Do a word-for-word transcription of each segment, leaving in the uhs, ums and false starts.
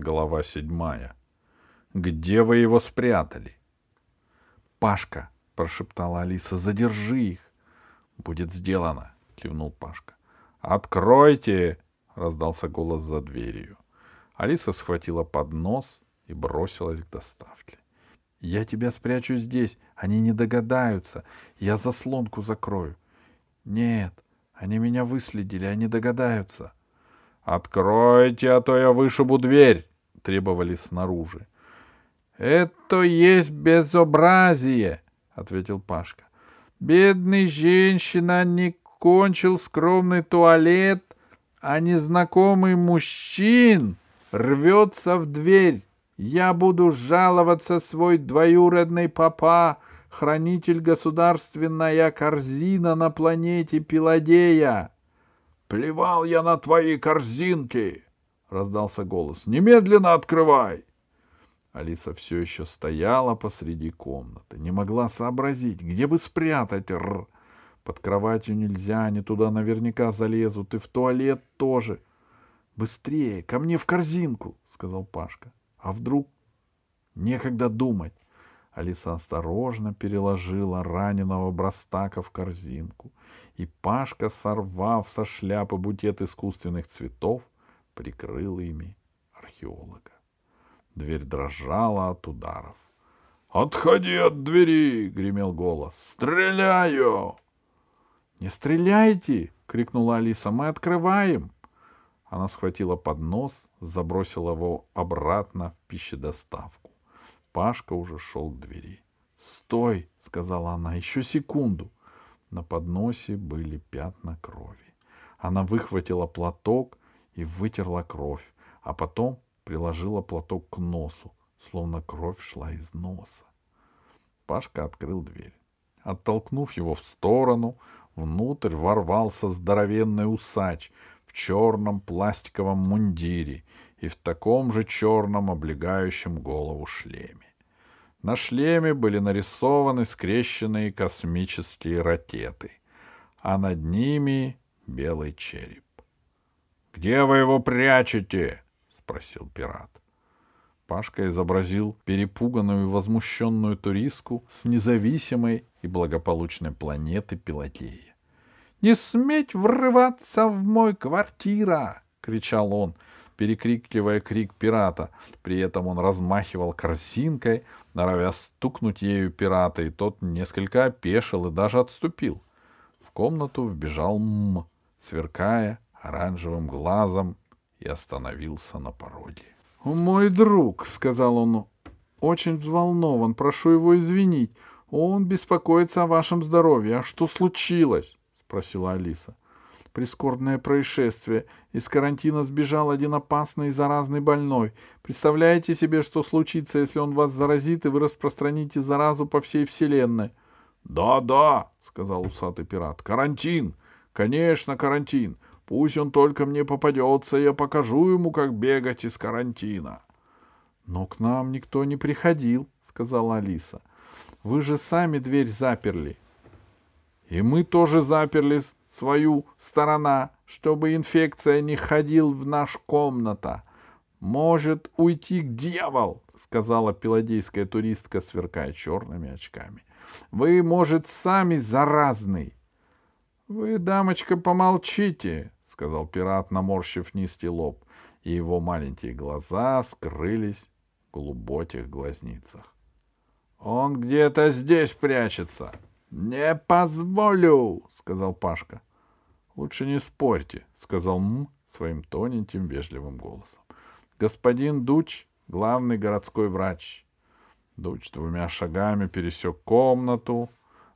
Глава седьмая. «Где вы его спрятали?» «Пашка», — прошептала Алиса, — «задержи их». «Будет сделано», — кивнул Пашка. «Откройте!» — раздался голос за дверью. Алиса схватила поднос и бросилась к доставке. «Я тебя спрячу здесь, они не догадаются, я заслонку закрою». «Нет, они меня выследили, они догадаются». «Откройте, а то я вышибу дверь!» — требовали снаружи. «Это есть безобразие!» — ответил Пашка. «Бедный женщина не кончил скромный туалет, а незнакомый мужчин рвется в дверь. Я буду жаловаться свой двоюродный папа, хранитель государственная корзина на планете Пилагея». «Плевал я на твои корзинки!» — раздался голос. «Немедленно открывай!» Алиса все еще стояла посреди комнаты, не могла сообразить, где бы спрятать. Р. Под кроватью нельзя, они туда наверняка залезут, и в туалет тоже. «Быстрее, ко мне в корзинку!» — сказал Пашка. «А вдруг?» «Некогда думать!» Алиса осторожно переложила раненого Брастака в корзинку, и Пашка, сорвав со шляпы букет искусственных цветов, прикрыл ими археолога. Дверь дрожала от ударов. «Отходи от двери!» — гремел голос. «Стреляю!» «Не стреляйте!» — крикнула Алиса. «Мы открываем!» Она схватила поднос, забросила его обратно в пищедоставку. Пашка уже шел к двери. «Стой!» — сказала она. «Еще секунду!» На подносе были пятна крови. Она выхватила платок и вытерла кровь, а потом приложила платок к носу, словно кровь шла из носа. Пашка открыл дверь. Оттолкнув его в сторону, внутрь ворвался здоровенный усач в черном пластиковом мундире и в таком же черном облегающем голову шлеме. На шлеме были нарисованы скрещенные космические ракеты, а над ними белый череп. — Где вы его прячете? — спросил пират. Пашка изобразил перепуганную и возмущенную туристку с независимой и благополучной планеты Пилотея. — Не сметь врываться в мой квартира! — кричал он, перекрикивая крик пирата. При этом он размахивал корзинкой, норовя стукнуть ею пирата, и тот несколько опешил и даже отступил. В комнату вбежал Мммм, сверкая оранжевым глазом, и остановился на пороге. — Мой друг, — сказал он, — очень взволнован, прошу его извинить. Он беспокоится о вашем здоровье. — А что случилось? — спросила Алиса. Прискорбное происшествие. Из карантина сбежал один опасный и заразный больной. Представляете себе, что случится, если он вас заразит, и вы распространите заразу по всей вселенной? «Да, — Да-да, — сказал усатый пират. — Карантин! Конечно, карантин! Пусть он только мне попадется, я покажу ему, как бегать из карантина. — Но к нам никто не приходил, — сказала Алиса. — Вы же сами дверь заперли. — И мы тоже заперли свою сторона, чтобы инфекция не ходила в нашу комнату. — Может уйти к дьяволу, — сказала пиладейская туристка, сверкая черными очками. — Вы, может, сами заразный. — Вы, дамочка, помолчите, — сказал пират, наморщив низкий лоб, и его маленькие глаза скрылись в глубоких глазницах. — Он где-то здесь прячется. — Не позволю, — сказал Пашка. — Лучше не спорьте, — сказал Мммм своим тоненьким вежливым голосом. — Господин Дуч, главный городской врач. Дуч двумя шагами пересек комнату,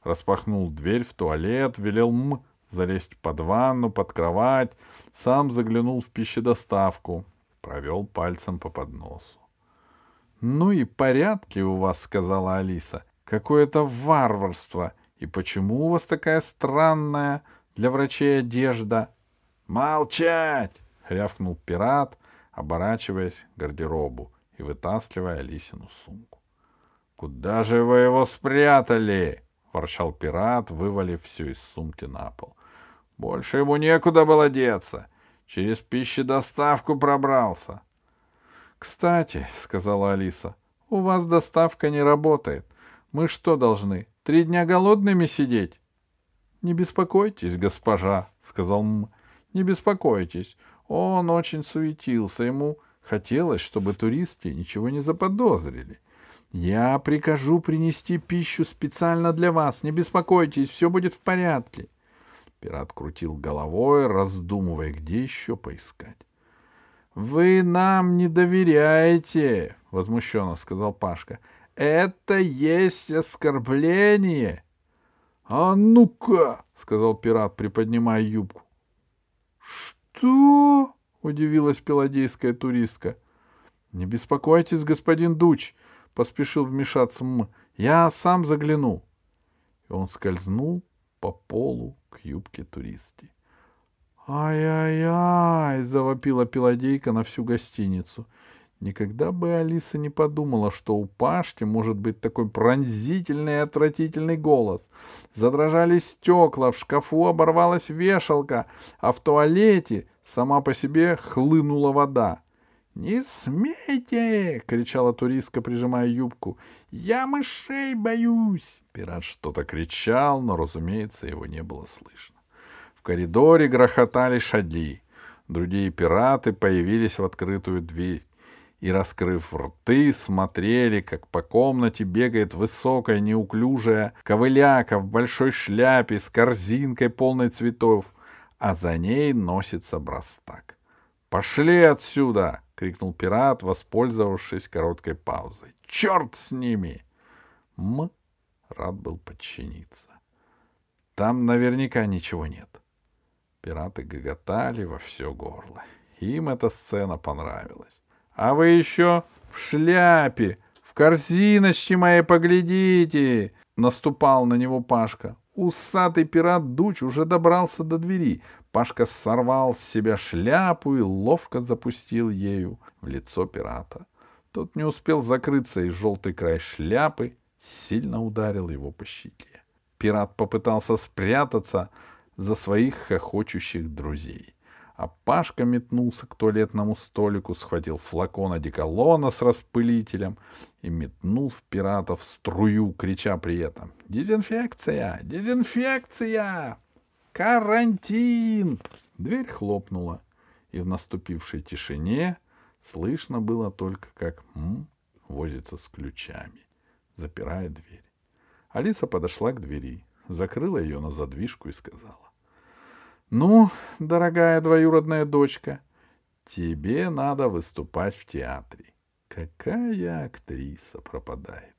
распахнул дверь в туалет, велел Мммм залезть под ванну, под кровать, сам заглянул в пищедоставку, провел пальцем по подносу. — Ну и порядки у вас, — сказала Алиса. — Какое-то варварство! И почему у вас такая странная для врачей одежда? — Молчать! — рявкнул пират, оборачиваясь к гардеробу и вытаскивая Алисину сумку. — Куда же вы его спрятали? — ворчал пират, вывалив все из сумки на пол. — Больше ему некуда было деться. Через пищедоставку пробрался. — «Кстати, — сказала Алиса, — у вас доставка не работает. Мы что должны, три дня голодными сидеть?» «Не беспокойтесь, госпожа, — сказал Мммм, — не беспокойтесь. Он очень суетился, ему хотелось, чтобы туристы ничего не заподозрили. Я прикажу принести пищу специально для вас. Не беспокойтесь, все будет в порядке». Пират крутил головой, раздумывая, где еще поискать. «Вы нам не доверяете, — возмущенно сказал Пашка. — Это есть оскорбление». «А ну-ка! — сказал пират, приподнимая юбку. — Что? — удивилась пилагейская туристка. — Не беспокойтесь, господин Дуч, — поспешил вмешаться Мммм. — Я сам загляну. И он скользнул по полу к юбке туристки. «Ай-яй-яй! — завопила пилагейка на всю гостиницу. Никогда бы Алиса не подумала, что у Пашки может быть такой пронзительный и отвратительный голос. Задрожали стекла, в шкафу оборвалась вешалка, а в туалете сама по себе хлынула вода. «Не смейте! — кричала туристка, прижимая юбку. — Я мышей боюсь!» Пират что-то кричал, но, разумеется, его не было слышно. В коридоре грохотали шаги. Другие пираты появились в открытую дверь и, раскрыв рты, смотрели, как по комнате бегает высокая неуклюжая ковыляка в большой шляпе с корзинкой, полной цветов, а за ней носится Брастак. «Пошли отсюда! — крикнул пират, воспользовавшись короткой паузой. — Черт с ними!» Мммм рад был подчиниться. «Там наверняка ничего нет». Пираты гоготали во все горло. Им эта сцена понравилась. «А вы еще в шляпе, в корзиночке моей поглядите! — наступал на него Пашка. Усатый пират Дуч уже добрался до двери. Пашка сорвал с себя шляпу и ловко запустил ею в лицо пирата. Тот не успел закрыться, и желтый край шляпы сильно ударил его по щеке. Пират попытался спрятаться за своих хохочущих друзей. А Пашка метнулся к туалетному столику, схватил флакон одеколона с распылителем и метнул в пиратов струю, крича при этом: «Дезинфекция! Дезинфекция! Карантин!» Дверь хлопнула, и в наступившей тишине слышно было только, как Мммм возится с ключами, запирая дверь. Алиса подошла к двери, закрыла ее на задвижку и сказала: «Ну, дорогая двоюродная дочка, тебе надо выступать в театре. Какая актриса пропадает?»